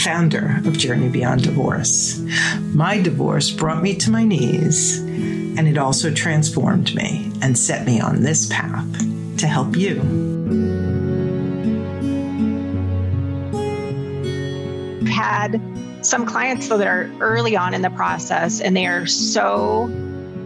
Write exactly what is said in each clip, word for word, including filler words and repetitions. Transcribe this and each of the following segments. founder of Journey Beyond Divorce. My divorce brought me to my knees, and it also transformed me and set me on this path to help you. I've had some clients though that are early on in the process, and they are so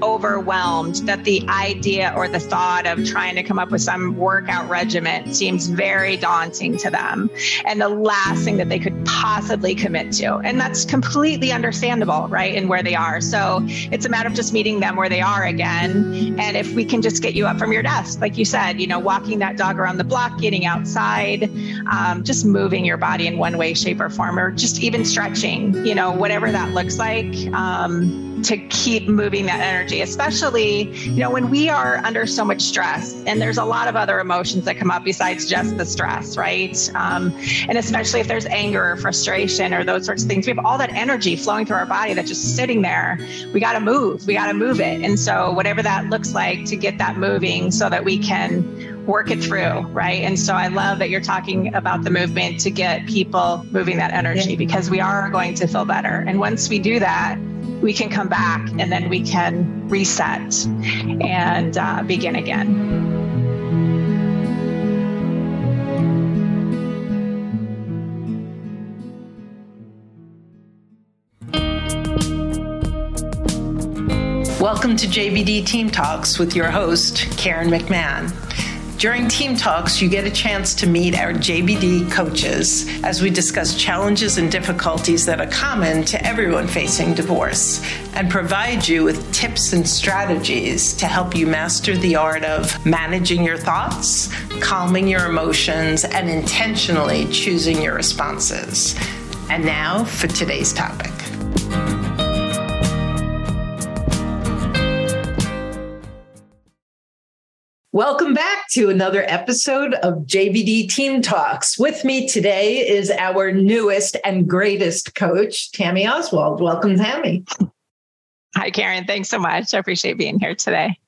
overwhelmed that the idea or the thought of trying to come up with some workout regimen seems very daunting to them and the last thing that they could possibly commit to. And that's completely understandable, right? And where they are. So it's a matter of just meeting them where they are again. And if we can just get you up from your desk, like you said, you know, walking that dog around the block, getting outside, um, just moving your body in one way, shape, or form, or just even stretching, you know, whatever that looks like. Um, to keep moving that energy, especially, you know, when we are under so much stress, and there's a lot of other emotions that come up besides just the stress, right? Um, and especially if there's anger or frustration or those sorts of things, we have all that energy flowing through our body that's just sitting there. We got to move, we got to move it. And so whatever that looks like to get that moving so that we can work it through, right? And so I love that you're talking about the movement to get people moving that energy, because we are going to feel better. And once we do that, we can come back and then we can reset and uh, begin again. Welcome to J B D Team Talks with your host, Karen McMahon. During Team Talks, you get a chance to meet our J B D coaches as we discuss challenges and difficulties that are common to everyone facing divorce and provide you with tips and strategies to help you master the art of managing your thoughts, calming your emotions, and intentionally choosing your responses. And now for today's topic. Welcome back to another episode of J B D Team Talks. With me today is our newest and greatest coach, Tammy Oswald. Welcome, Tammy. Hi, Karen. Thanks so much. I appreciate being here today.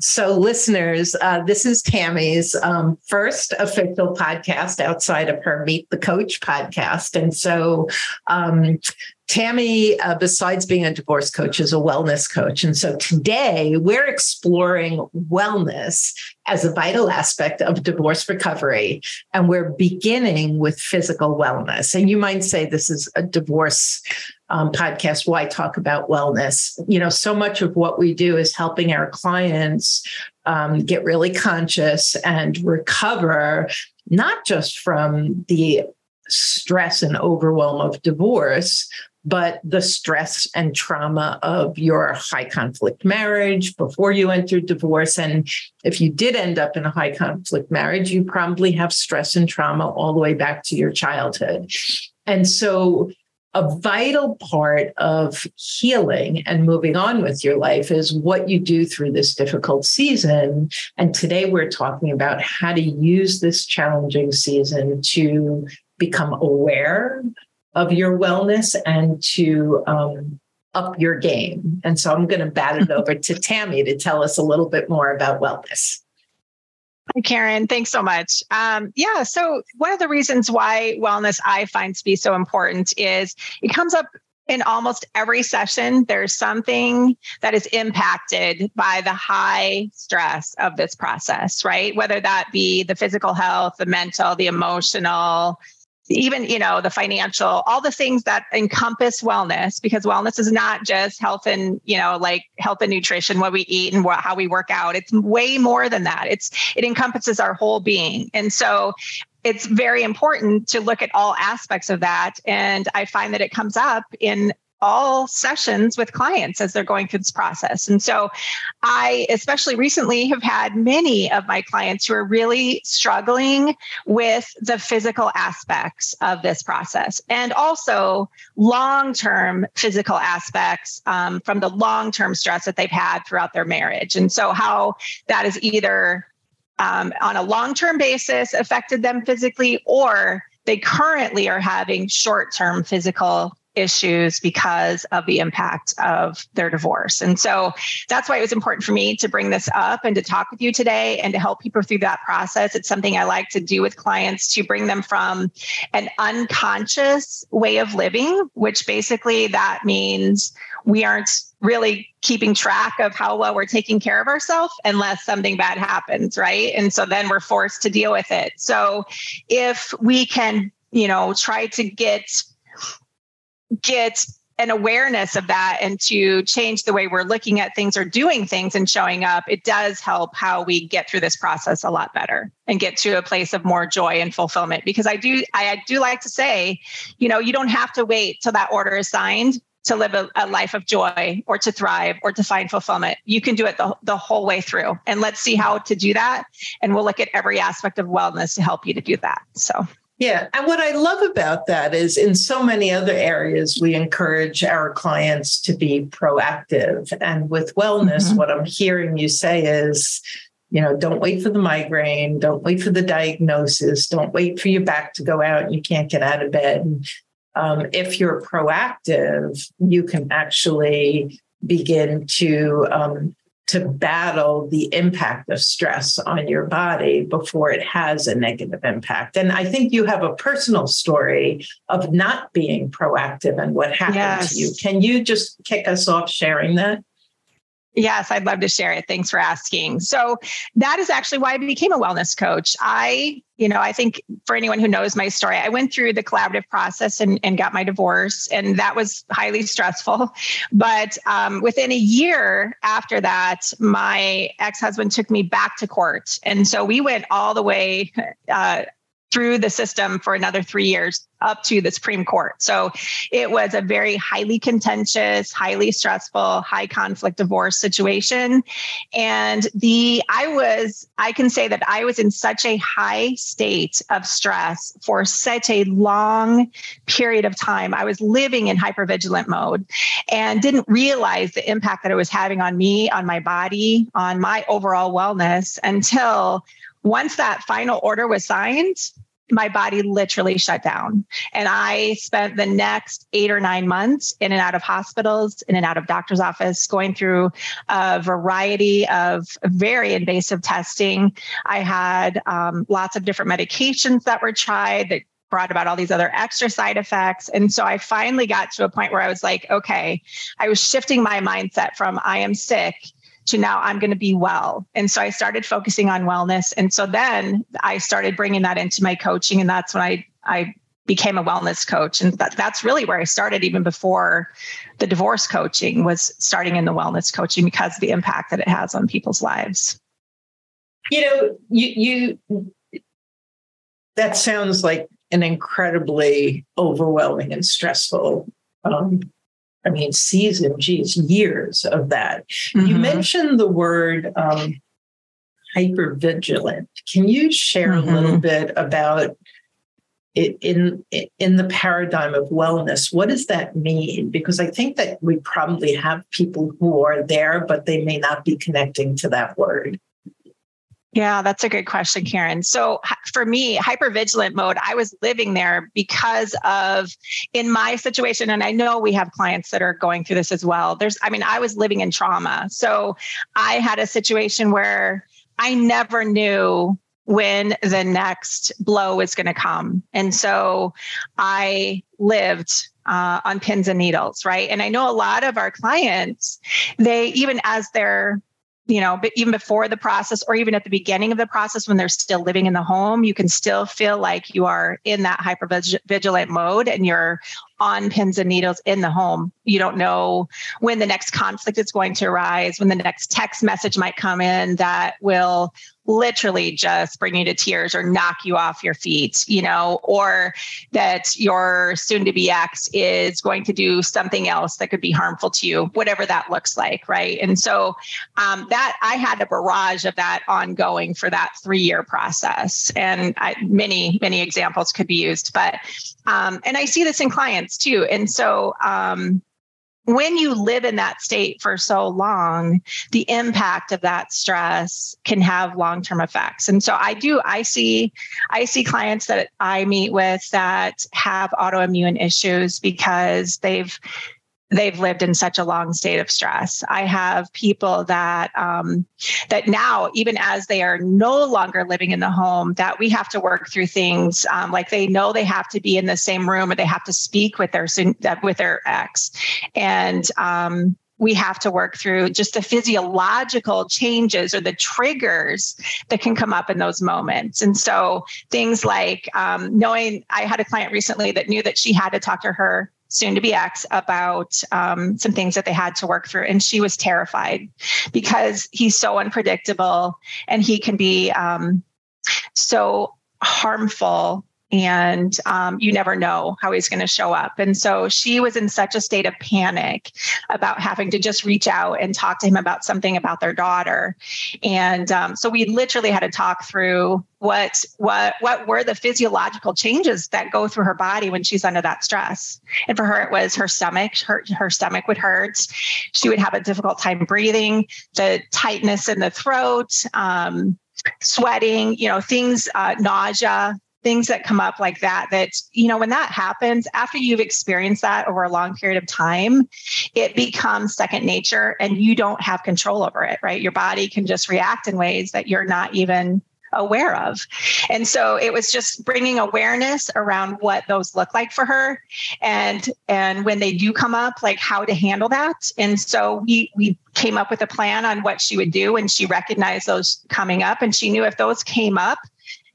So listeners, uh, this is Tammy's um, first official podcast outside of her Meet the Coach podcast. And so um, Tammy, uh, besides being a divorce coach, is a wellness coach. And so today we're exploring wellness as a vital aspect of divorce recovery. And we're beginning with physical wellness. And you might say this is a divorce Um, podcast, why talk about wellness? You know, so much of what we do is helping our clients um, get really conscious and recover, not just from the stress and overwhelm of divorce, but the stress and trauma of your high conflict marriage before you entered divorce. And if you did end up in a high conflict marriage, you probably have stress and trauma all the way back to your childhood. And so a vital part of healing and moving on with your life is what you do through this difficult season. And today we're talking about how to use this challenging season to become aware of your wellness and to um, up your game. And so I'm going to bat it over to Tammy to tell us a little bit more about wellness. Hi, Karen. Thanks so much. Um, yeah. So one of the reasons why wellness I find to be so important is it comes up in almost every session. There's something that is impacted by the high stress of this process, right? Whether that be the physical health, the mental, the emotional, even, you know, the financial, all the things that encompass wellness, because wellness is not just health and, you know, like health and nutrition, what we eat and what, how we work out. It's way more than that. It's, it encompasses our whole being. And so it's very important to look at all aspects of that. And I find that it comes up in all sessions with clients as they're going through this process. And so I, especially recently, have had many of my clients who are really struggling with the physical aspects of this process, and also long-term physical aspects um, from the long-term stress that they've had throughout their marriage. And so how that is either um, on a long-term basis affected them physically, or they currently are having short-term physical issues because of the impact of their divorce. And so that's why it was important for me to bring this up and to talk with you today and to help people through that process. It's something I like to do with clients, to bring them from an unconscious way of living, which basically that means we aren't really keeping track of how well we're taking care of ourselves unless something bad happens, right? And so then we're forced to deal with it. So if we can, you know, try to get get an awareness of that and to change the way we're looking at things or doing things and showing up, it does help how we get through this process a lot better and get to a place of more joy and fulfillment. Because I do, I do like to say, you know, you don't have to wait till that order is signed to live a, a life of joy or to thrive or to find fulfillment. You can do it the, the whole way through. And let's see how to do that. And we'll look at every aspect of wellness to help you to do that. So. Yeah. And what I love about that is in so many other areas, we encourage our clients to be proactive. And with wellness, mm-hmm. what I'm hearing you say is, you know, don't wait for the migraine. Don't wait for the diagnosis. Don't wait for your back to go out and you can't get out of bed. Um, if you're proactive, you can actually begin to um to battle the impact of stress on your body before it has a negative impact. And I think you have a personal story of not being proactive and what happened yes. to you. Can you just kick us off sharing that? Yes, I'd love to share it. Thanks for asking. So that is actually why I became a wellness coach. I, you know, I think for anyone who knows my story, I went through the collaborative process and, and got my divorce, and that was highly stressful. But um, within a year after that, my ex-husband took me back to court. And so we went all the way uh, through the system for another three years up to the Supreme Court. So it was a very highly contentious, highly stressful, high conflict divorce situation. And the, I was, I can say that I was in such a high state of stress for such a long period of time. I was living in hypervigilant mode and didn't realize the impact that it was having on me, on my body, on my overall wellness, until once that final order was signed, my body literally shut down. And I spent the next eight or nine months in and out of hospitals, in and out of doctor's office, going through a variety of very invasive testing. I had um, lots of different medications that were tried that brought about all these other extra side effects. And so I finally got to a point where I was like, okay, I was shifting my mindset from I am sick to now I'm going to be well. And so I started focusing on wellness. And so then I started bringing that into my coaching. And that's when I, I became a wellness coach. And that, that's really where I started, even before the divorce coaching, was starting in the wellness coaching because of the impact that it has on people's lives. You know, you, you that sounds like an incredibly overwhelming and stressful um I mean, season, geez, years of that. Mm-hmm. You mentioned the word um, hypervigilant. Can you share mm-hmm. a little bit about it in, in the paradigm of wellness? What does that mean? Because I think that we probably have people who are there, but they may not be connecting to that word. Yeah, that's a good question, Karen. So for me, hypervigilant mode, I was living there because of, in my situation, and I know we have clients that are going through this as well. There's, I mean, I was living in trauma. So I had a situation where I never knew when the next blow was going to come. And so I lived uh, on pins and needles, right? And I know a lot of our clients, they, even as they're you know, but even before the process or even at the beginning of the process, when they're still living in the home, you can still feel like you are in that hypervigilant mode and you're on pins and needles in the home. You don't know when the next conflict is going to arise, when the next text message might come in that will literally just bring you to tears or knock you off your feet, you know, or that your soon-to-be ex is going to do something else that could be harmful to you, whatever that looks like, right? And so um, that I had a barrage of that ongoing for that three-year process, and I, many, many examples could be used, but um, and I see this in clients too, and so. Um, When you live in that state for so long, the impact of that stress can have long-term effects. And so I do, I see, I see clients that I meet with that have autoimmune issues because they've They've lived in such a long state of stress. I have people that um, that now, even as they are no longer living in the home, that we have to work through things um, like they know they have to be in the same room or they have to speak with their with their ex, and um, we have to work through just the physiological changes or the triggers that can come up in those moments. And so things like um, knowing, I had a client recently that knew that she had to talk to her soon-to-be ex about um, some things that they had to work through. And she was terrified because he's so unpredictable and he can be um, so harmful, and um, you never know how he's going to show up. And so she was in such a state of panic about having to just reach out and talk to him about something about their daughter. And um, so we literally had to talk through what what what were the physiological changes that go through her body when she's under that stress. And for her, it was her stomach. Her, her stomach would hurt. She would have a difficult time breathing, the tightness in the throat, um, sweating, you know, things, uh, nausea, things that come up like that, that, you know, when that happens, after you've experienced that over a long period of time, it becomes second nature and you don't have control over it, right? Your body can just react in ways that you're not even aware of. And so it was just bringing awareness around what those look like for her. And, and when they do come up, like how to handle that. And so we, we came up with a plan on what she would do. And she recognized those coming up, and she knew if those came up,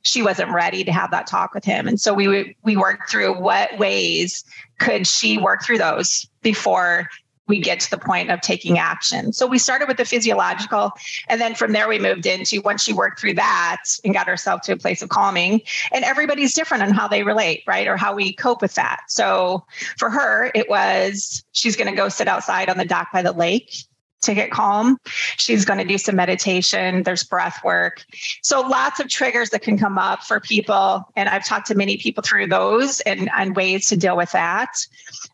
she wasn't ready to have that talk with him. And so we would, we worked through what ways could she work through those before we get to the point of taking action. So we started with the physiological, and then from there we moved into, once she worked through that and got herself to a place of calming, and everybody's different on how they relate, right? Or how we cope with that. So for her, it was, she's going to go sit outside on the dock by the lake to get calm. She's going to do some meditation. There's breath work. So lots of triggers that can come up for people. And I've talked to many people through those and, and ways to deal with that.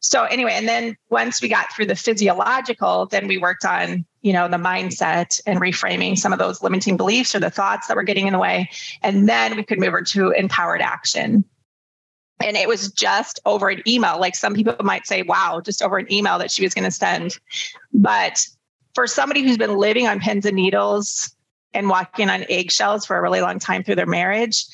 So anyway, and then once we got through the physiological, then we worked on, you know, the mindset and reframing some of those limiting beliefs or the thoughts that were getting in the way. And then we could move her to empowered action. And it was just over an email. Like some people might say, wow, just over an email that she was going to send. But for somebody who's been living on pins and needles and walking on eggshells for a really long time through their marriage,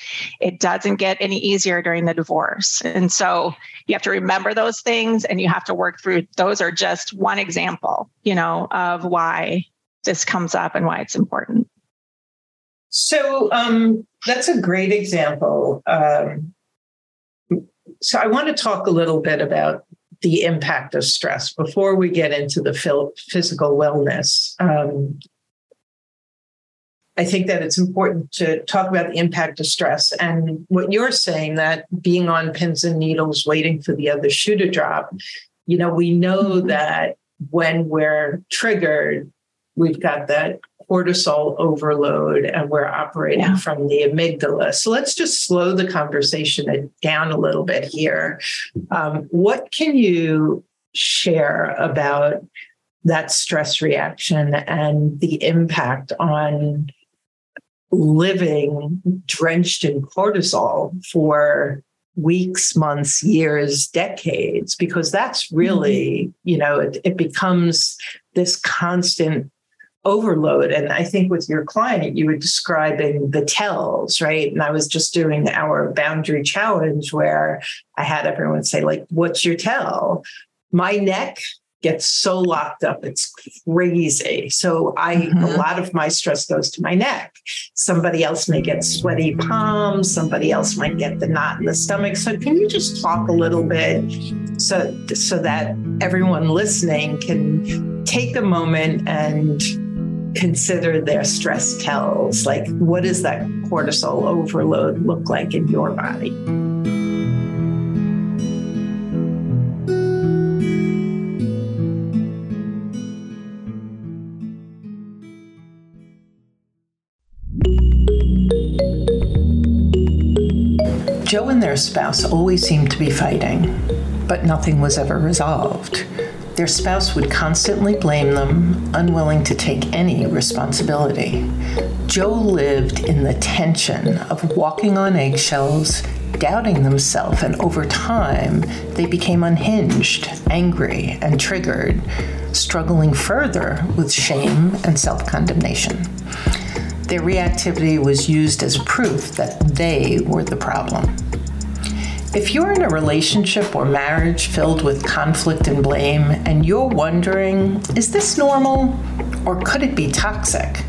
it doesn't get any easier during the divorce. And so you have to remember those things and you have to work through. Those are just one example, you know, of why this comes up and why it's important. So um, that's a great example. Um, so I want to talk a little bit about the impact of stress before we get into the physical wellness. Um, I think that it's important to talk about the impact of stress and what you're saying, that being on pins and needles, waiting for the other shoe to drop. You know, we know that when we're triggered, we've got that cortisol overload and we're operating yeah. from the amygdala. So let's just slow the conversation down a little bit here. Um, what can you share about that stress reaction and the impact on living drenched in cortisol for weeks, months, years, decades? Because that's really, mm-hmm. you know, it, it becomes this constant overload. And I think with your client, you were describing the tells, right? And I was just doing our boundary challenge where I had everyone say, like, what's your tell? My neck get so locked up. It's crazy. So I, mm-hmm. a lot of my stress goes to my neck. Somebody else may get sweaty palms. Somebody else might get the knot in the stomach. So can you just talk a little bit so, so that everyone listening can take a moment and consider their stress tells? Like, what does that cortisol overload look like in your body? Joe and their spouse always seemed to be fighting, but nothing was ever resolved. Their spouse would constantly blame them, unwilling to take any responsibility. Joe lived in the tension of walking on eggshells, doubting themselves, and over time, they became unhinged, angry, and triggered, struggling further with shame and self-condemnation. Their reactivity was used as proof that they were the problem. If you're in a relationship or marriage filled with conflict and blame, and you're wondering, is this normal or could it be toxic?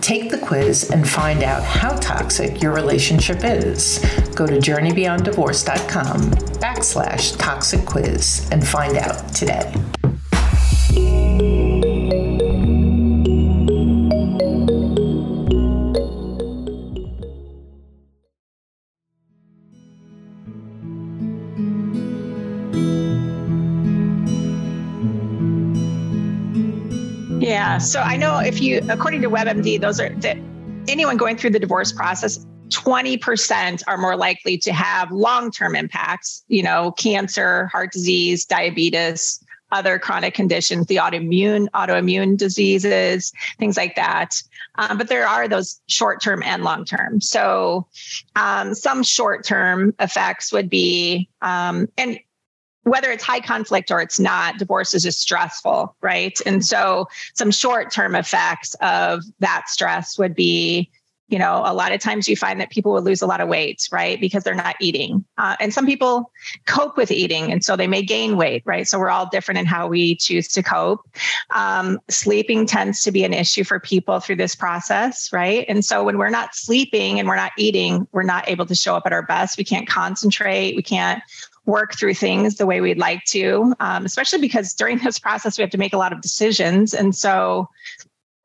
Take the quiz and find out how toxic your relationship is. Go to journeybeyonddivorce.com backslash toxic quiz and find out today. Yeah. So I know if you, according to WebMD, those are that anyone going through the divorce process, twenty percent are more likely to have long-term impacts, you know, cancer, heart disease, diabetes, other chronic conditions, the autoimmune, autoimmune diseases, things like that. Um, but there are those short-term and long-term. So um, some short-term effects would be, um, and whether it's high conflict or it's not, divorce is just stressful, right? And so some short-term effects of that stress would be, you know, a lot of times you find that people will lose a lot of weight, right? Because they're not eating. Uh, and some people cope with eating, and so they may gain weight, right? So we're all different in how we choose to cope. Um, sleeping tends to be an issue for people through this process, right? And so when we're not sleeping and we're not eating, we're not able to show up at our best. We can't concentrate. We can't work through things the way we'd like to, um, especially because during this process, we have to make a lot of decisions. And so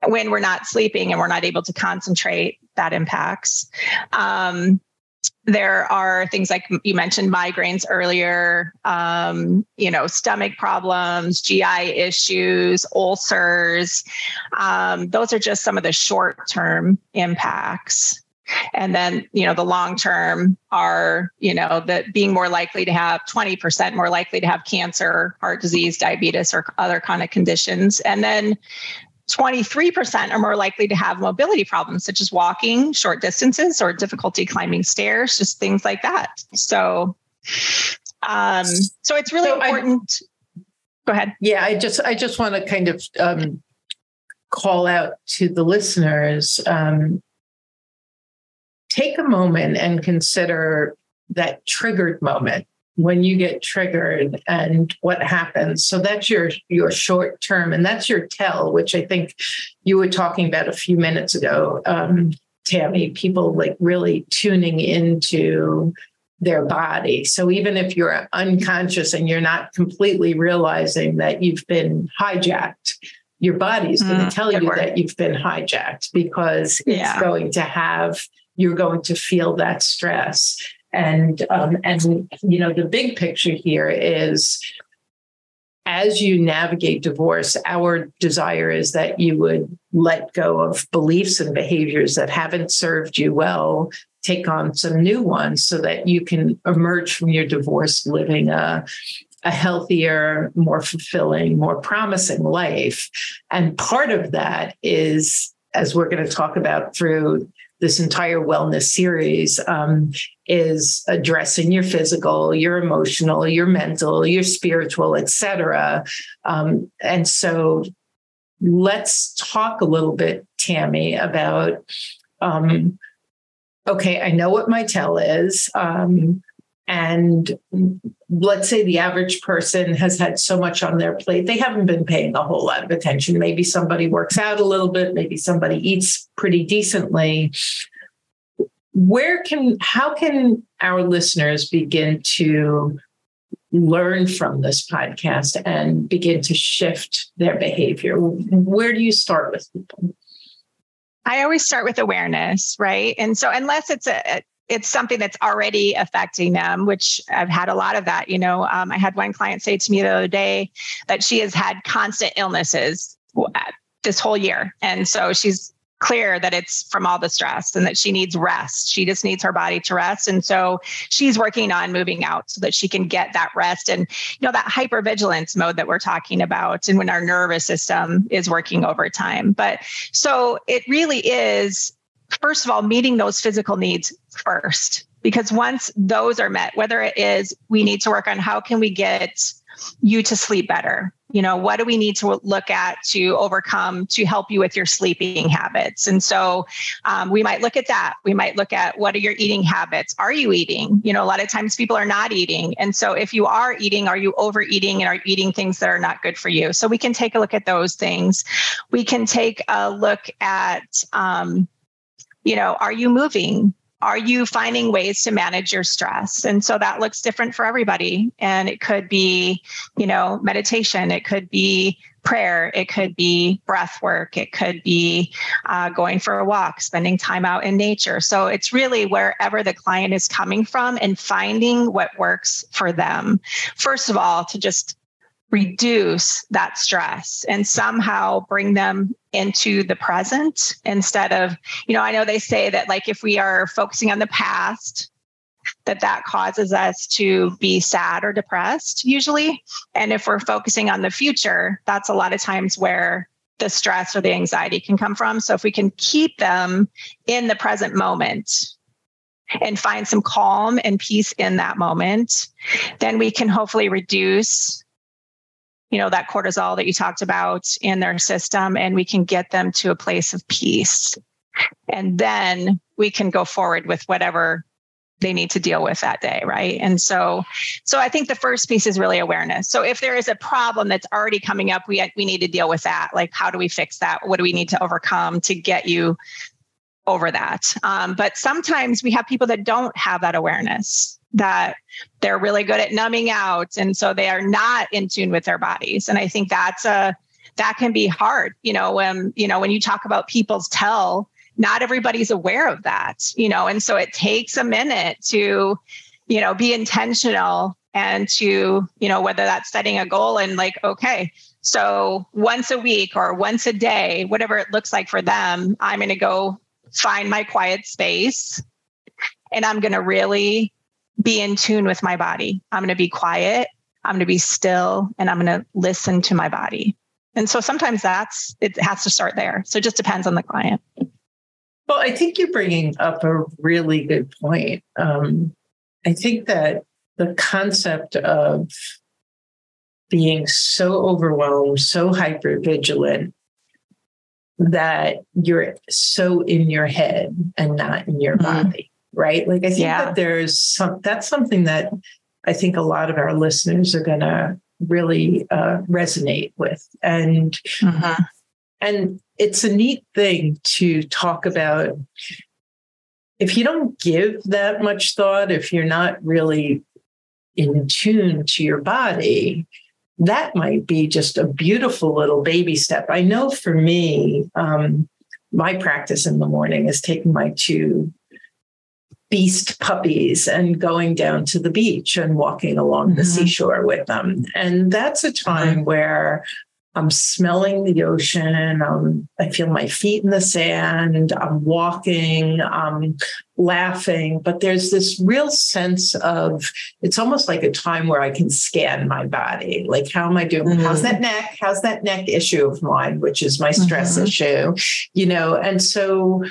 when we're not sleeping and we're not able to concentrate, that impacts. Um, there are things like you mentioned migraines earlier, um, you know, stomach problems, G I issues, ulcers. Um, those are just some of the short-term impacts. And then, you know, the long-term are, you know, that being more likely to have twenty percent more likely to have cancer, heart disease, diabetes, or other chronic conditions. And then twenty-three percent are more likely to have mobility problems, such as walking short distances or difficulty climbing stairs, just things like that. So, um, so it's really so important. I, Go ahead. Yeah, I just, I just want to kind of um, call out to the listeners, um, take a moment and consider that triggered moment when you get triggered and what happens. So that's your, your short term, and that's your tell, which I think you were talking about a few minutes ago, um, Tammy, people like really tuning into their body. So even if you're unconscious and you're not completely realizing that you've been hijacked, your body's mm, going to tell you word. that you've been hijacked because yeah. it's going to have... you're going to feel that stress. And, um, and you know, the big picture here is as you navigate divorce, our desire is that you would let go of beliefs and behaviors that haven't served you well, take on some new ones so that you can emerge from your divorce living a, a healthier, more fulfilling, more promising life. And part of that is, as we're going to talk about through this entire wellness series, um, is addressing your physical, your emotional, your mental, your spiritual, et cetera. Um, and so let's talk a little bit, Tammy, about, um, okay, I know what my tell is. Um, And let's say the average person has had so much on their plate, they haven't been paying a whole lot of attention. Maybe somebody works out a little bit, maybe somebody eats pretty decently. Where can, how can our listeners begin to learn from this podcast and begin to shift their behavior? Where do you start with people? I always start with awareness, right? And so unless it's a, a it's something that's already affecting them, which I've had a lot of that. You know, um, I had one client say to me the other day that she has had constant illnesses this whole year. And so she's clear that it's from all the stress and that she needs rest. She just needs her body to rest. And so she's working on moving out so that she can get that rest and, you know, that hypervigilance mode that we're talking about and when our nervous system is working overtime. But so it really is, first of all, meeting those physical needs first, because once those are met, whether it is we need to work on how can we get you to sleep better? You know, what do we need to look at to overcome to help you with your sleeping habits? And so um, we might look at that. We might look at what are your eating habits? Are you eating? You know, a lot of times people are not eating. And so if you are eating, are you overeating and are you eating things that are not good for you? So we can take a look at those things. We can take a look at, um, you know, are you moving? Are you finding ways to manage your stress? And so that looks different for everybody. And it could be, you know, meditation. It could be prayer. It could be breath work. It could be uh, going for a walk, spending time out in nature. So it's really wherever the client is coming from and finding what works for them. First of all, to just reduce that stress and somehow bring them into the present instead of, you know, I know they say that like if we are focusing on the past, that that causes us to be sad or depressed usually. And if we're focusing on the future, that's a lot of times where the stress or the anxiety can come from. So if we can keep them in the present moment and find some calm and peace in that moment, then we can hopefully reduce, you know, that cortisol that you talked about in their system, and we can get them to a place of peace. And then we can go forward with whatever they need to deal with that day, right? And so, so I think the first piece is really awareness. So if there is a problem that's already coming up, we we need to deal with that. Like, how do we fix that? What do we need to overcome to get you over that? Um, but sometimes we have people that don't have that awareness, that they're really good at numbing out. And so they are not in tune with their bodies. And I think that's a, that can be hard. You know, when, you know, when you talk about people's tell, not everybody's aware of that, you know, and so it takes a minute to, you know, be intentional and to, you know, whether that's setting a goal and like, okay, so once a week or once a day, whatever it looks like for them, I'm going to go find my quiet space and I'm going to really be in tune with my body. I'm going to be quiet. I'm going to be still, and I'm going to listen to my body. And so sometimes that's, it has to start there. So it just depends on the client. Well, I think you're bringing up a really good point. Um, I think that the concept of being so overwhelmed, so hypervigilant, that you're so in your head and not in your mm-hmm. body. Right. Like, I think yeah. that there's some, that's something that I think a lot of our listeners are going to really uh, resonate with. And, uh-huh. and it's a neat thing to talk about. If you don't give that much thought, if you're not really in tune to your body, that might be just a beautiful little baby step. I know for me, um, my practice in the morning is taking my two beast puppies and going down to the beach and walking along mm-hmm. the seashore with them. And that's a time mm-hmm. where I'm smelling the ocean. Um, I feel my feet in the sand. I'm walking, I'm laughing, but there's this real sense of, it's almost like a time where I can scan my body. Like, how am I doing? Mm-hmm. How's that neck? How's that neck issue of mine, which is my stress mm-hmm. issue, you know? And so,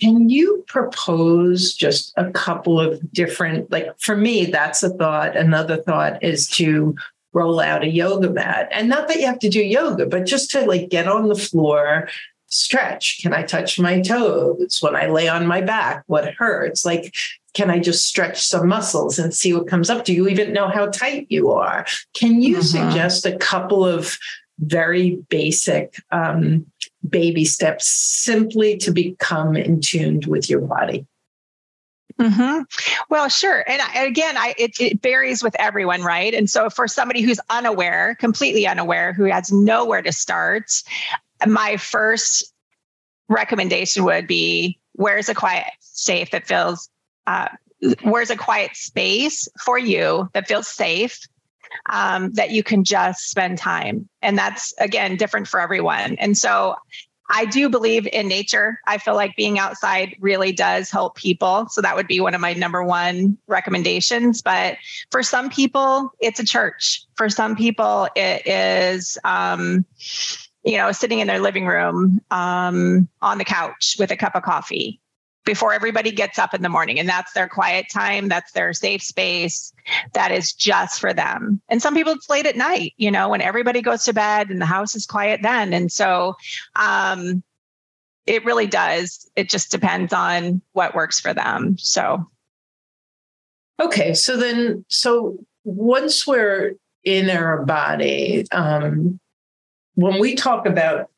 can you propose just a couple of different, like, for me, that's a thought. Another thought is to roll out a yoga mat, and not that you have to do yoga, but just to like get on the floor, stretch? Can I touch my toes? When I lay on my back, what hurts? Like, can I just stretch some muscles and see what comes up? Do you even know how tight you are? Can you uh-huh. suggest a couple of very basic um, baby steps simply to become in tune with your body? Mm-hmm. Well, sure. And I, again, I, it, it varies with everyone, right? And so for somebody who's unaware, completely unaware, who has nowhere to start, my first recommendation would be, where's a quiet, safe that feels, uh, where's a quiet space for you that feels safe, um, that you can just spend time. And that's, again, different for everyone. And so I do believe in nature. I feel like being outside really does help people. So that would be one of my number one recommendations. But for some people, it's a church. For some people, it is, um, you know, sitting in their living room um, on the couch with a cup of coffee before everybody gets up in the morning. And that's their quiet time. That's their safe space. That is just for them. And some people, it's late at night, you know, when everybody goes to bed and the house is quiet then. And so um, it really does. It just depends on what works for them. So. Okay. So then, so once we're in our body, um, when we talk about,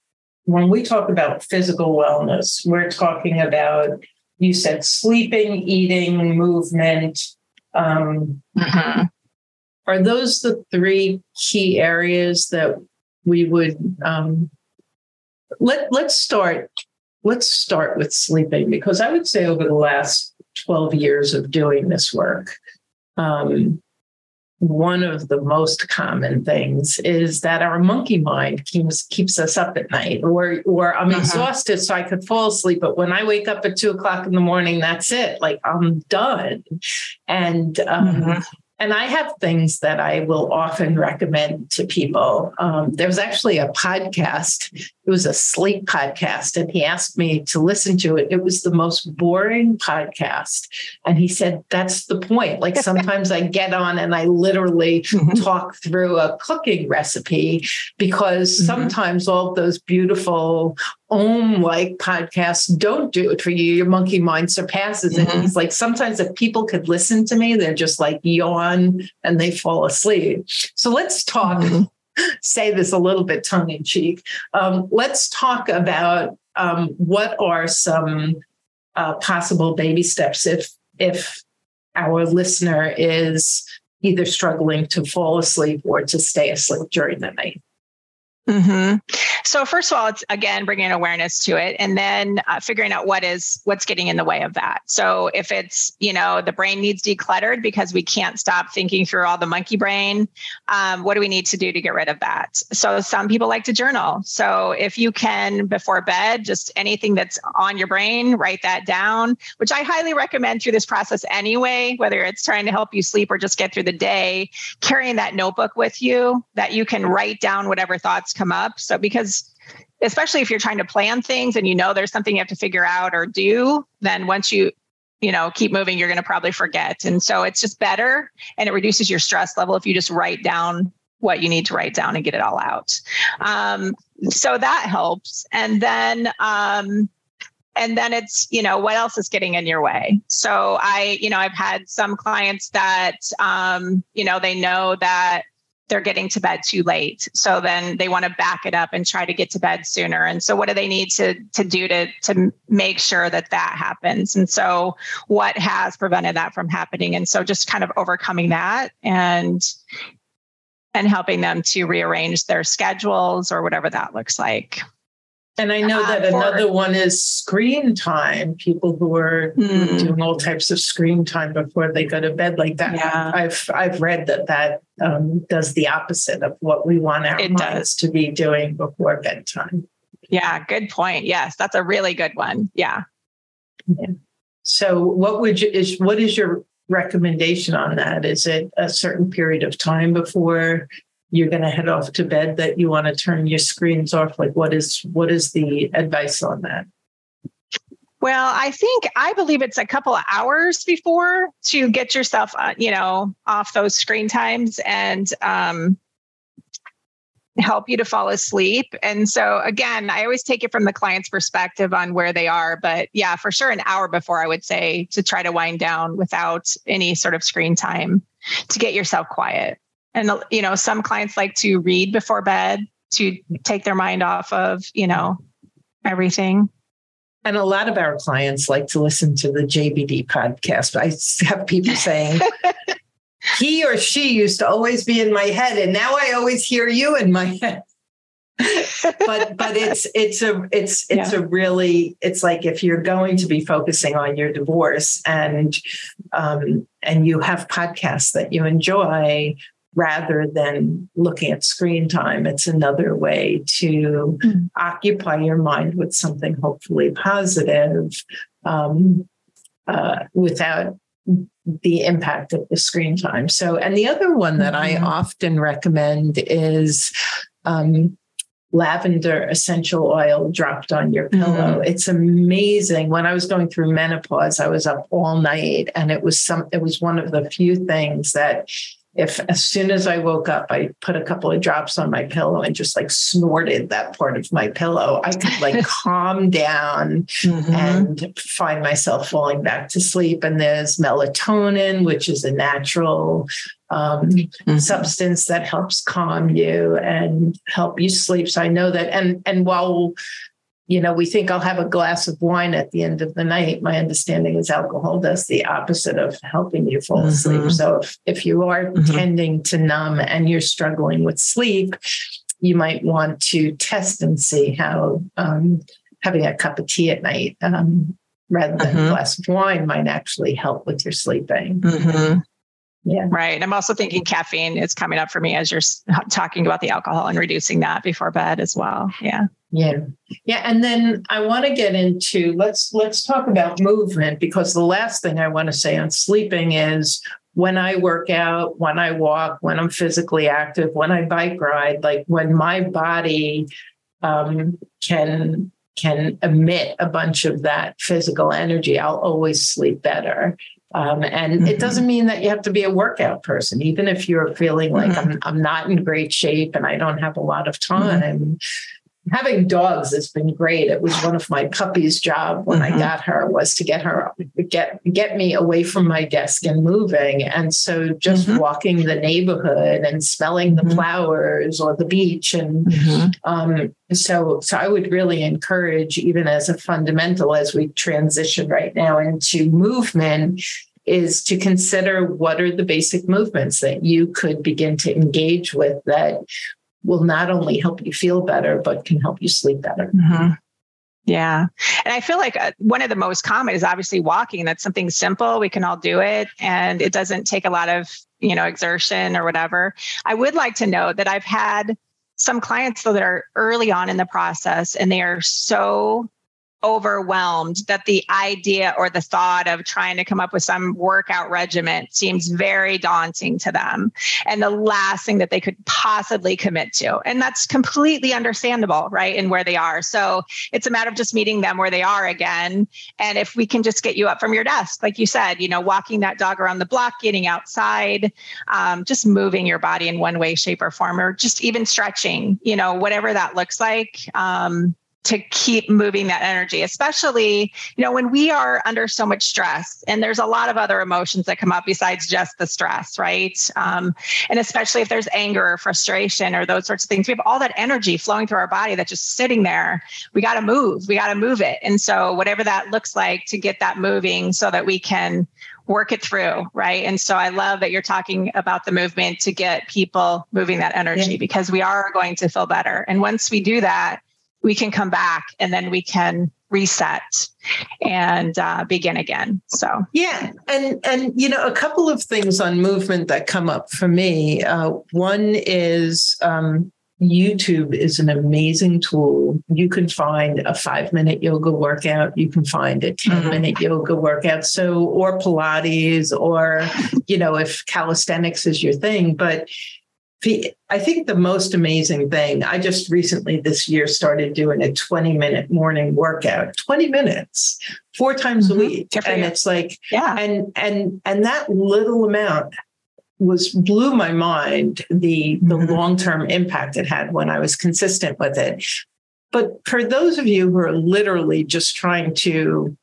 when we talk about physical wellness, we're talking about, you said, sleeping, eating, movement. Um, mm-hmm. Are those the three key areas that we would um, let? Let's start. Let's start with sleeping, because I would say over the last twelve years of doing this work, um, one of the most common things is that our monkey mind keeps keeps us up at night, or or I'm uh-huh. exhausted, so I could fall asleep. But when I wake up at two o'clock in the morning, that's it. Like, I'm done. And um, uh-huh. and I have things that I will often recommend to people. Um, there was actually a podcast. It was a sleep podcast, and he asked me to listen to it. It was the most boring podcast. And he said, that's the point. Like, sometimes I get on and I literally mm-hmm. talk through a cooking recipe, because mm-hmm. sometimes all of those beautiful Om-like podcasts don't do it for you. Your monkey mind surpasses mm-hmm. it. And he's like, sometimes if people could listen to me, they're just like yawn and they fall asleep. So let's talk. Mm-hmm. Say this a little bit tongue in cheek. Um, let's talk about um, what are some uh, possible baby steps if if our listener is either struggling to fall asleep or to stay asleep during the night. Mm-hmm. So first of all, it's, again, bringing awareness to it, and then uh, figuring out what is what's getting in the way of that. So if it's, you know, the brain needs decluttered because we can't stop thinking through all the monkey brain, um, what do we need to do to get rid of that? So some people like to journal. So if you can, before bed, just anything that's on your brain, write that down, which I highly recommend through this process anyway, whether it's trying to help you sleep or just get through the day, carrying that notebook with you that you can write down whatever thoughts come up. So, because especially if you're trying to plan things and you know there's something you have to figure out or do, then once you, you know, keep moving, you're going to probably forget. And so it's just better, and it reduces your stress level if you just write down what you need to write down and get it all out. Um, so that helps. And then, um, and then it's, you know, what else is getting in your way? So I, you know, I've had some clients that, um, you know, they know that they're getting to bed too late. So then they want to back it up and try to get to bed sooner. And so what do they need to, to do to, to make sure that that happens? And so what has prevented that from happening? And so just kind of overcoming that and, and helping them to rearrange their schedules or whatever that looks like. And I know that uh, for, another one is screen time. People who are mm, doing all types of screen time before they go to bed, like that. Yeah. I've I've read that that um, does the opposite of what we want our it minds does. to be doing before bedtime. Yeah, good point. Yes, that's a really good one. Yeah. yeah. So, what would you is what is your recommendation on that? Is it a certain period of time before you're going to head off to bed that you want to turn your screens off? Like, what is, what is the advice on that? Well, I think, I believe it's a couple of hours before to get yourself, uh, you know, off those screen times. And, um, help you to fall asleep. And so again, I always take it from the client's perspective on where they are. But yeah, for sure, an hour before, I would say, to try to wind down without any sort of screen time to get yourself quiet. And, you know, some clients like to read before bed to take their mind off of, you know, everything. And a lot of our clients like to listen to the J B D podcast. I have people saying, he or she used to always be in my head, and now I always hear you in my head. but but it's it's a it's it's yeah. a really it's like, if you're going to be focusing on your divorce and um, and you have podcasts that you enjoy, rather than looking at screen time, it's another way to mm. occupy your mind with something hopefully positive, um, uh, without the impact of the screen time. So, and the other one that I often recommend is um, lavender essential oil dropped on your pillow. Mm. It's amazing. When I was going through menopause, I was up all night, and it was some. It was one of the few things that, if as soon as I woke up, I put a couple of drops on my pillow and just like snorted that part of my pillow, I could like calm down mm-hmm. and find myself falling back to sleep. And there's melatonin, which is a natural um, mm-hmm. substance that helps calm you and help you sleep. So I know that. And, and while, you know, we think I'll have a glass of wine at the end of the night, my understanding is alcohol does the opposite of helping you fall asleep. Mm-hmm. So if, if you are mm-hmm. tending to numb and you're struggling with sleep, you might want to test and see how um, having a cup of tea at night um, rather than mm-hmm. a glass of wine might actually help with your sleeping. Mm-hmm. Yeah. Right. I'm also thinking caffeine is coming up for me as you're talking about the alcohol and reducing that before bed as well. Yeah. Yeah. Yeah. And then I want to get into, let's, let's talk about movement, because the last thing I want to say on sleeping is, when I work out, when I walk, when I'm physically active, when I bike ride, like when my body um, can, can emit a bunch of that physical energy, I'll always sleep better. Um, and mm-hmm. it doesn't mean that you have to be a workout person. Even if you're feeling like mm-hmm. I'm, I'm not in great shape and I don't have a lot of time, mm-hmm. having dogs has been great. It was one of my puppy's job when mm-hmm. I got her, was to get her, get, get me away from my desk and moving. And so just mm-hmm. walking the neighborhood and smelling mm-hmm. the flowers or the beach. And mm-hmm. um, so, so I would really encourage, even as a fundamental, as we transition right now into movement, is to consider what are the basic movements that you could begin to engage with that will not only help you feel better, but can help you sleep better. Mm-hmm. Yeah. And I feel like one of the most common is obviously walking. That's something simple. We can all do it. And it doesn't take a lot of, you know, exertion or whatever. I would like to note that I've had some clients though that are early on in the process, and they are so overwhelmed that the idea or the thought of trying to come up with some workout regimen seems very daunting to them, and the last thing that they could possibly commit to. And that's completely understandable, right? And where they are. So it's a matter of just meeting them where they are again. And if we can just get you up from your desk, like you said, you know, walking that dog around the block, getting outside, um, just moving your body in one way, shape, or form, or just even stretching, you know, whatever that looks like. Um, to keep moving that energy, especially, you know, when we are under so much stress, and there's a lot of other emotions that come up besides just the stress, right? Um, and especially if there's anger or frustration or those sorts of things, we have all that energy flowing through our body that's just sitting there. We got to move, we got to move it. And so whatever that looks like to get that moving so that we can work it through, right? And so I love that you're talking about the movement to get people moving that energy, yeah. because we are going to feel better. And once we do that, we can come back and then we can reset and uh, begin again. So, yeah. And, and, you know, a couple of things on movement that come up for me. Uh, one is um, YouTube is an amazing tool. You can find a five minute yoga workout. You can find a ten minute mm-hmm. yoga workout. So, or Pilates, or, you know, if calisthenics is your thing, but I think the most amazing thing, I just recently this year started doing a twenty minute morning workout, twenty minutes, four times mm-hmm. a week. Different. And it's like, yeah. and, and, and that little amount was blew my mind, the, the mm-hmm. long-term impact it had when I was consistent with it. But for those of you who are literally just trying to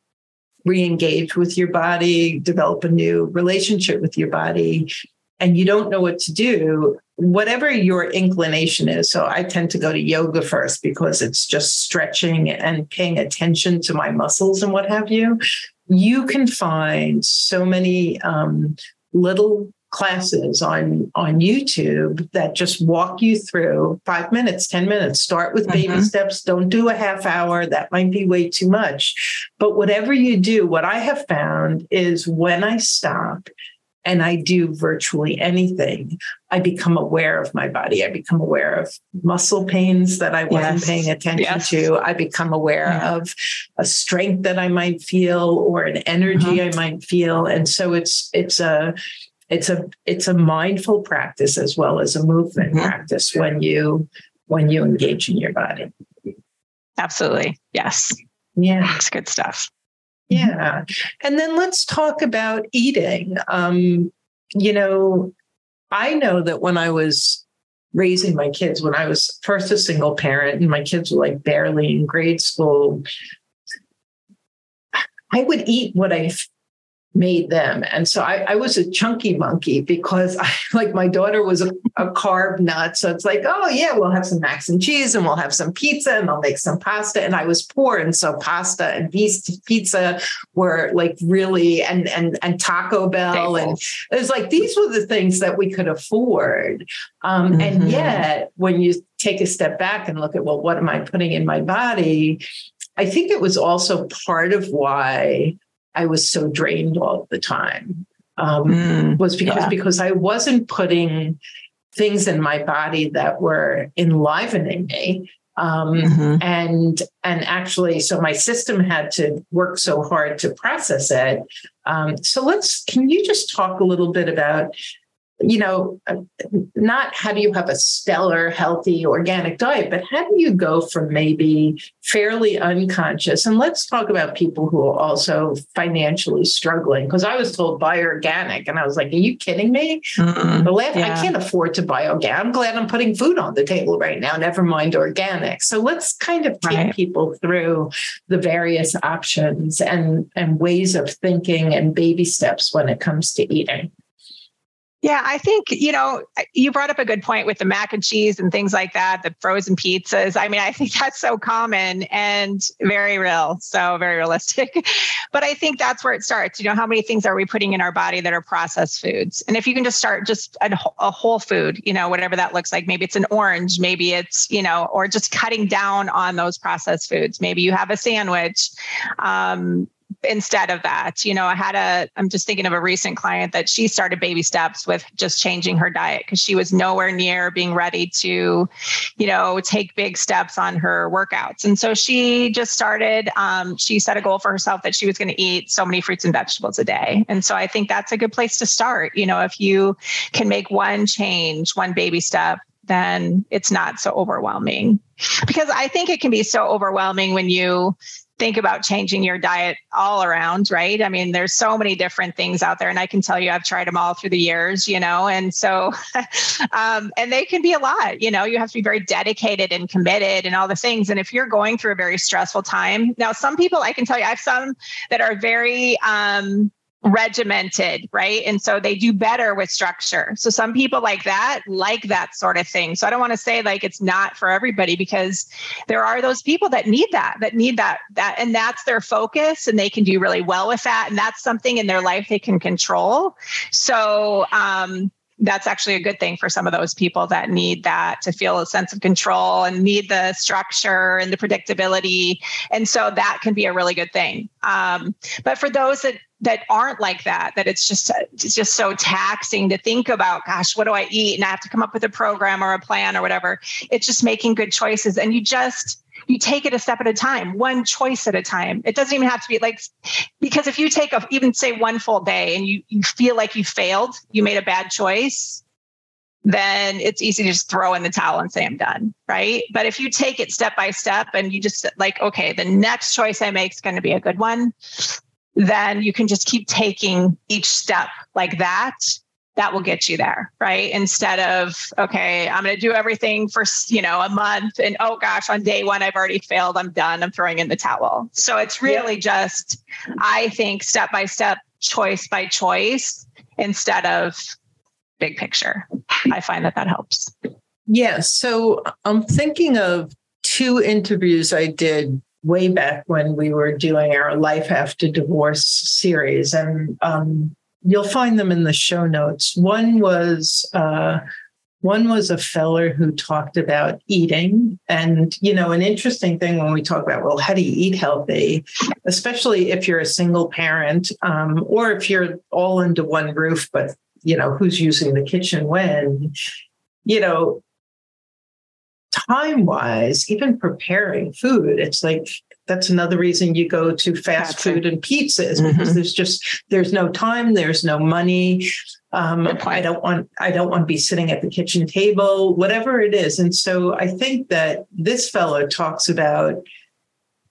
re-engage with your body, develop a new relationship with your body, and you don't know what to do, whatever your inclination is. So I tend to go to yoga first because it's just stretching and paying attention to my muscles and what have you. You can find so many um, little classes on, on YouTube that just walk you through five minutes, ten minutes, start with baby mm-hmm. steps. Don't do a half hour. That might be way too much, but whatever you do, what I have found is when I stop and I do virtually anything, I become aware of my body. I become aware of muscle pains that I wasn't yes. paying attention yes. to. I become aware yeah. of a strength that I might feel or an energy mm-hmm. I might feel. And so it's it's a it's a it's a mindful practice as well as a movement mm-hmm. practice when you when you engage in your body. Absolutely. Yes. Yeah. That's good stuff. Yeah. And then let's talk about eating. Um, you know, I know that when I was raising my kids, when I was first a single parent and my kids were like barely in grade school, I would eat what I made them. And so I, I was a chunky monkey because I, like my daughter was a, a carb nut. So it's like, oh yeah, we'll have some mac and cheese and we'll have some pizza and I'll make some pasta. And I was poor. And so pasta and pizza were like really, and, and, and Taco Bell. And it was like, these were the things that we could afford. Um, mm-hmm. And yet when you take a step back and look at, well, what am I putting in my body? I think it was also part of why I was so drained all the time um, mm, was because, yeah. because I wasn't putting things in my body that were enlivening me. Um, mm-hmm. And, and actually, so my system had to work so hard to process it. Um, so let's, can you just talk a little bit about, you know, not how do you have a stellar, healthy, organic diet, but how do you go from maybe fairly unconscious? And let's talk about people who are also financially struggling, because I was told buy organic. And I was like, are you kidding me? Mm-mm. The last, yeah. I can't afford to buy organic. I'm glad I'm putting food on the table right now, never mind organic. So let's kind of take right. people through the various options and, and ways of thinking and baby steps when it comes to eating. Yeah, I think, you know, you brought up a good point with the mac and cheese and things like that, the frozen pizzas. I mean, I think that's so common and very real, so very realistic. But I think that's where it starts. You know, how many things are we putting in our body that are processed foods? And if you can just start just a, a whole food, you know, whatever that looks like, maybe it's an orange, maybe it's, you know, or just cutting down on those processed foods. Maybe you have a sandwich. Um, Instead of that, you know, I had a, I'm just thinking of a recent client that she started baby steps with just changing her diet because she was nowhere near being ready to, you know, take big steps on her workouts. And so she just started, um, she set a goal for herself that she was going to eat so many fruits and vegetables a day. And so I think that's a good place to start. You know, if you can make one change, one baby step, then it's not so overwhelming, because I think it can be so overwhelming when you think about changing your diet all around, right? I mean, there's so many different things out there, and I can tell you, I've tried them all through the years, you know, and so, um, and they can be a lot, you know, you have to be very dedicated and committed and all the things. And if you're going through a very stressful time, now, some people, I can tell you, I have some that are very, um, regimented, right? And so they do better with structure. So some people like that, like that sort of thing. So I don't want to say like it's not for everybody, because there are those people that need that, that need that, that, and that's their focus, and they can do really well with that. And that's something in their life they can control. So, um, that's actually a good thing for some of those people that need that, to feel a sense of control and need the structure and the predictability. And so that can be a really good thing. Um, but for those that, that aren't like that, that it's just, it's just so taxing to think about, gosh, what do I eat? And I have to come up with a program or a plan or whatever. It's just making good choices. And you just, you take it a step at a time, one choice at a time. It doesn't even have to be like, because if you take a, even say one full day and you, you feel like you failed, you made a bad choice, then it's easy to just throw in the towel and say, I'm done, right? But if you take it step by step and you just like, okay, the next choice I make is going to be a good one, then you can just keep taking each step like that. that will get you there, right? Instead of, okay, I'm going to do everything for, you know, a month and, oh gosh, on day one, I've already failed. I'm done. I'm throwing in the towel. So it's really yeah. just, I think, step by step, choice by choice, instead of big picture. I find that that helps. Yeah. So I'm thinking of two interviews I did way back when we were doing our Life After Divorce series. And, um, you'll find them in the show notes. One was uh, one was a feller who talked about eating. And, you know, an interesting thing when we talk about, well, how do you eat healthy, especially if you're a single parent, um, or if you're all under one roof, but, you know, who's using the kitchen when, you know, time wise, even preparing food, it's like, that's another reason you go to fast gotcha. food and pizzas, mm-hmm. because there's just, there's no time, there's no money. Um, I don't want, I don't want to be sitting at the kitchen table, whatever it is. And so I think that this fellow talks about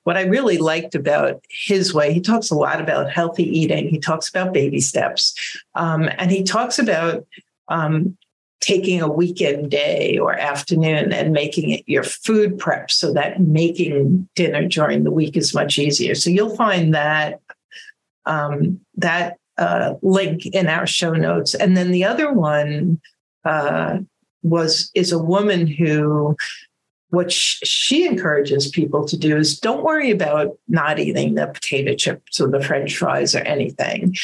what I really liked about his way. He talks a lot about healthy eating. He talks about baby steps. Um, and he talks about, um, taking a weekend day or afternoon and making it your food prep so that making dinner during the week is much easier. So you'll find that um, that uh, link in our show notes. And then the other one uh, was is a woman who, what sh- she encourages people to do is don't worry about not eating the potato chips or the French fries or anything.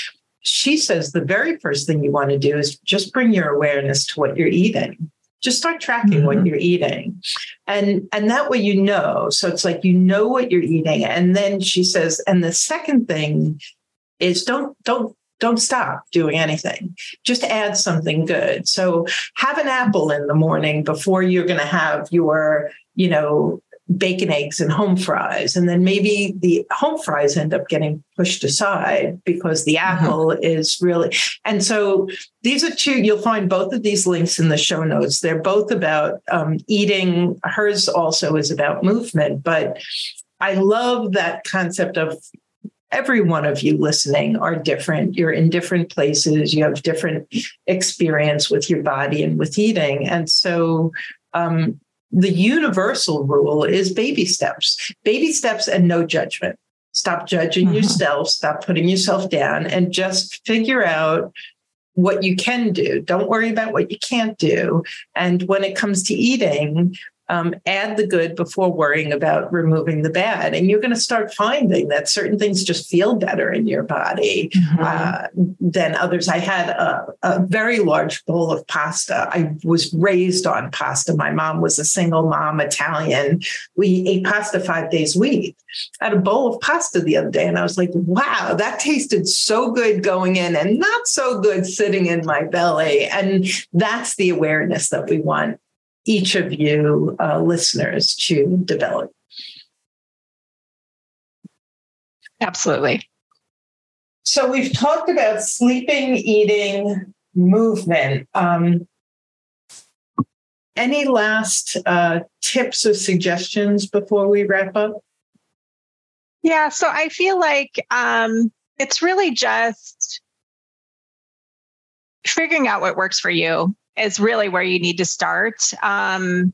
She says the very first thing you want to do is just bring your awareness to what you're eating. Just start tracking mm-hmm. what you're eating. And, and that way, you know, so it's like, you know what you're eating. And then she says, and the second thing is don't, don't, don't stop doing anything. Just add something good. So have an apple in the morning before you're going to have your, you know, bacon, eggs, and home fries. And then maybe the home fries end up getting pushed aside because the apple mm-hmm. is really. And so these are two, you'll find both of these links in the show notes. They're both about um, eating. Hers also is about movement, but I love that concept of every one of you listening are different. You're in different places. You have different experience with your body and with eating. And so, um, the universal rule is baby steps, baby steps and no judgment. Stop judging uh-huh. yourself, stop putting yourself down, and just figure out what you can do. Don't worry about what you can't do. And when it comes to eating, um, add the good before worrying about removing the bad. And you're going to start finding that certain things just feel better in your body mm-hmm. uh, than others. I had a, a very large bowl of pasta. I was raised on pasta. My mom was a single mom, Italian. We ate pasta five days a week. I had a bowl of pasta the other day, and I was like, wow, that tasted so good going in and not so good sitting in my belly. And that's the awareness that we want each of you uh, listeners to develop. Absolutely. So we've talked about sleeping, eating, movement. Um, any last uh, tips or suggestions before we wrap up? Yeah, so I feel like um, it's really just figuring out what works for you is really where you need to start. Um,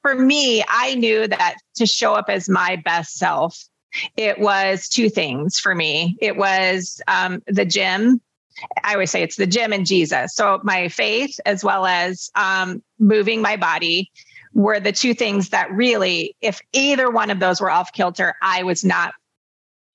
for me, I knew that to show up as my best self, it was two things for me. It was um, the gym. I always say it's the gym and Jesus. So my faith, as well as um, moving my body, were the two things that really, if either one of those were off kilter, I was not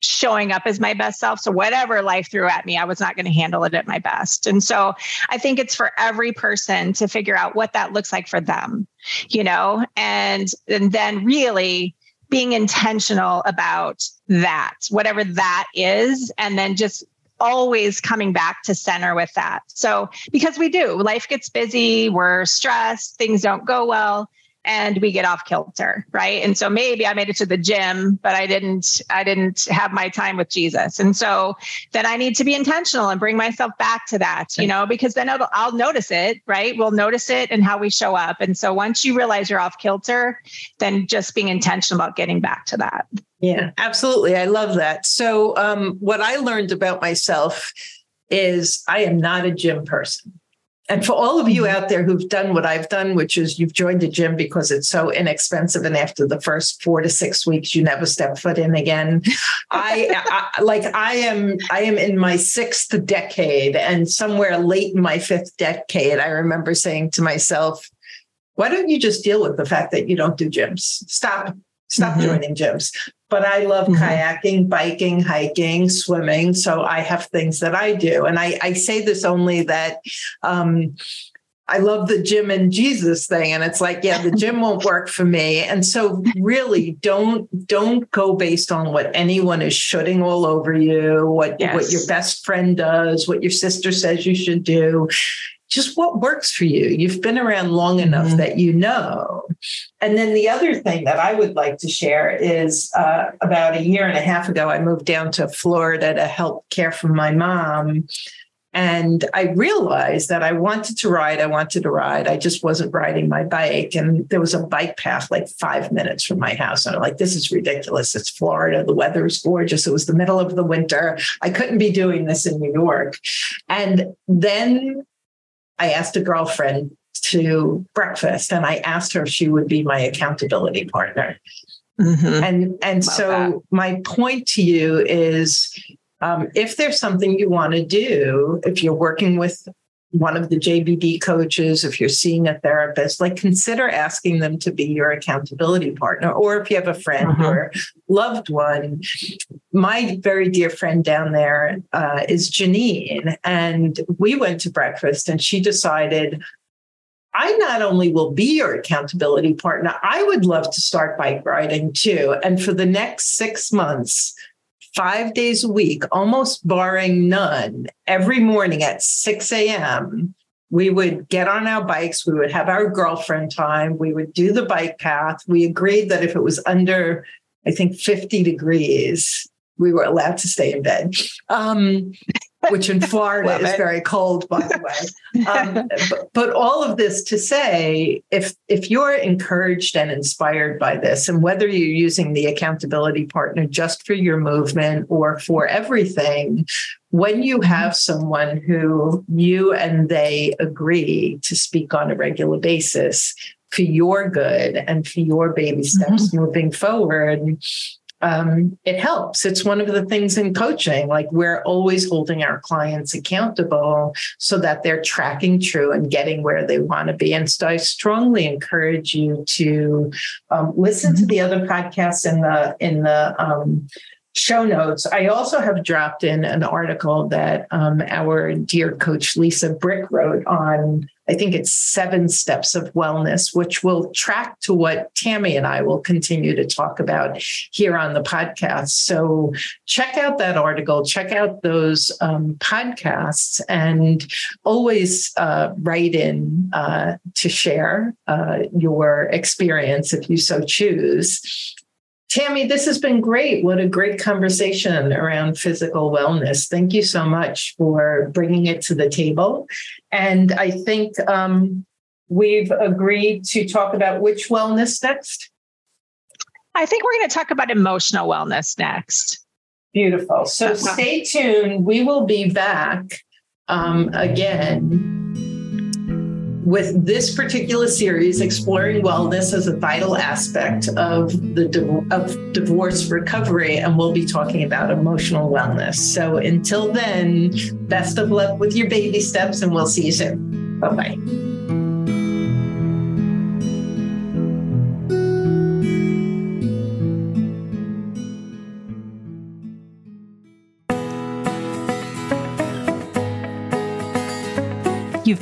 showing up as my best self. So whatever life threw at me, I was not going to handle it at my best. And so I think it's for every person to figure out what that looks like for them, you know, and, and then really being intentional about that, whatever that is, and then just always coming back to center with that. So, because we do, life gets busy, we're stressed, things don't go well, and we get off kilter, right? And so maybe I made it to the gym, but I didn't, I didn't have my time with Jesus. And so then I need to be intentional and bring myself back to that, you know, because then it'll, I'll notice it, right? We'll notice it and how we show up. And so once you realize you're off kilter, then just being intentional about getting back to that. Yeah, absolutely. I love that. So um, what I learned about myself is I am not a gym person. And for all of you out there who've done what I've done, which is you've joined a gym because it's so inexpensive. And after the first four to six weeks, you never step foot in again. I, I like I am I am in my sixth decade, and somewhere late in my fifth decade, I remember saying to myself, why don't you just deal with the fact that you don't do gyms? Stop. Stop mm-hmm. joining gyms. But I love mm-hmm. kayaking, biking, hiking, swimming. So I have things that I do. And I, I say this only that um, I love the gym and Jesus thing. And it's like, yeah, the gym won't work for me. And so really don't don't go based on what anyone is shooting all over you, what, yes. what your best friend does, what your sister says you should do. Just what works for you. You've been around long enough mm-hmm. that you know. And then the other thing that I would like to share is uh, about a year and a half ago, I moved down to Florida to help care for my mom. And I realized that I wanted to ride. I wanted to ride. I just wasn't riding my bike. And there was a bike path like five minutes from my house. And I'm like, this is ridiculous. It's Florida. The weather is gorgeous. It was the middle of the winter. I couldn't be doing this in New York. And then I asked a girlfriend to breakfast, and I asked her if she would be my accountability partner. Mm-hmm. And, and so that. My point to you is um, if there's something you want to do, if you're working with one of the J B D coaches, if you're seeing a therapist, like consider asking them to be your accountability partner, or if you have a friend uh-huh. or loved one. My very dear friend down there uh, is Janine, and we went to breakfast and she decided, I not only will be your accountability partner, I would love to start bike riding too. And for the next six months, five days a week, almost barring none, every morning at six a.m., we would get on our bikes. We would have our girlfriend time. We would do the bike path. We agreed that if it was under, I think, fifty degrees, we were allowed to stay in bed, um, which in Florida is very cold, by the way. Um, but, but all of this to say, if if you're encouraged and inspired by this, and whether you're using the accountability partner just for your movement or for everything, when you have someone who you and they agree to speak on a regular basis for your good and for your baby steps mm-hmm. moving forward, Um, it helps. It's one of the things in coaching, like we're always holding our clients accountable so that they're tracking true and getting where they want to be. And so I strongly encourage you to um, listen to the other podcasts in the in the um, show notes. I also have dropped in an article that um, our dear coach Lisa Brick wrote on, I think it's seven steps of wellness, which will track to what Tammy and I will continue to talk about here on the podcast. So check out that article, check out those um, podcasts, and always uh, write in uh, to share uh, your experience if you so choose. Tammy, this has been great. What a great conversation around physical wellness. Thank you so much for bringing it to the table. And I think um, we've agreed to talk about which wellness next? I think we're going to talk about emotional wellness next. Beautiful. So uh-huh. stay tuned. We will be back um, again with this particular series, exploring wellness as a vital aspect of the of divorce recovery, and we'll be talking about emotional wellness. So until then, best of luck with your baby steps, and we'll see you soon. Bye-bye. You've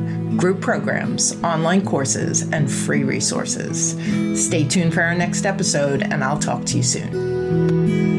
group programs, online courses, and free resources. Stay tuned for our next episode, and I'll talk to you soon.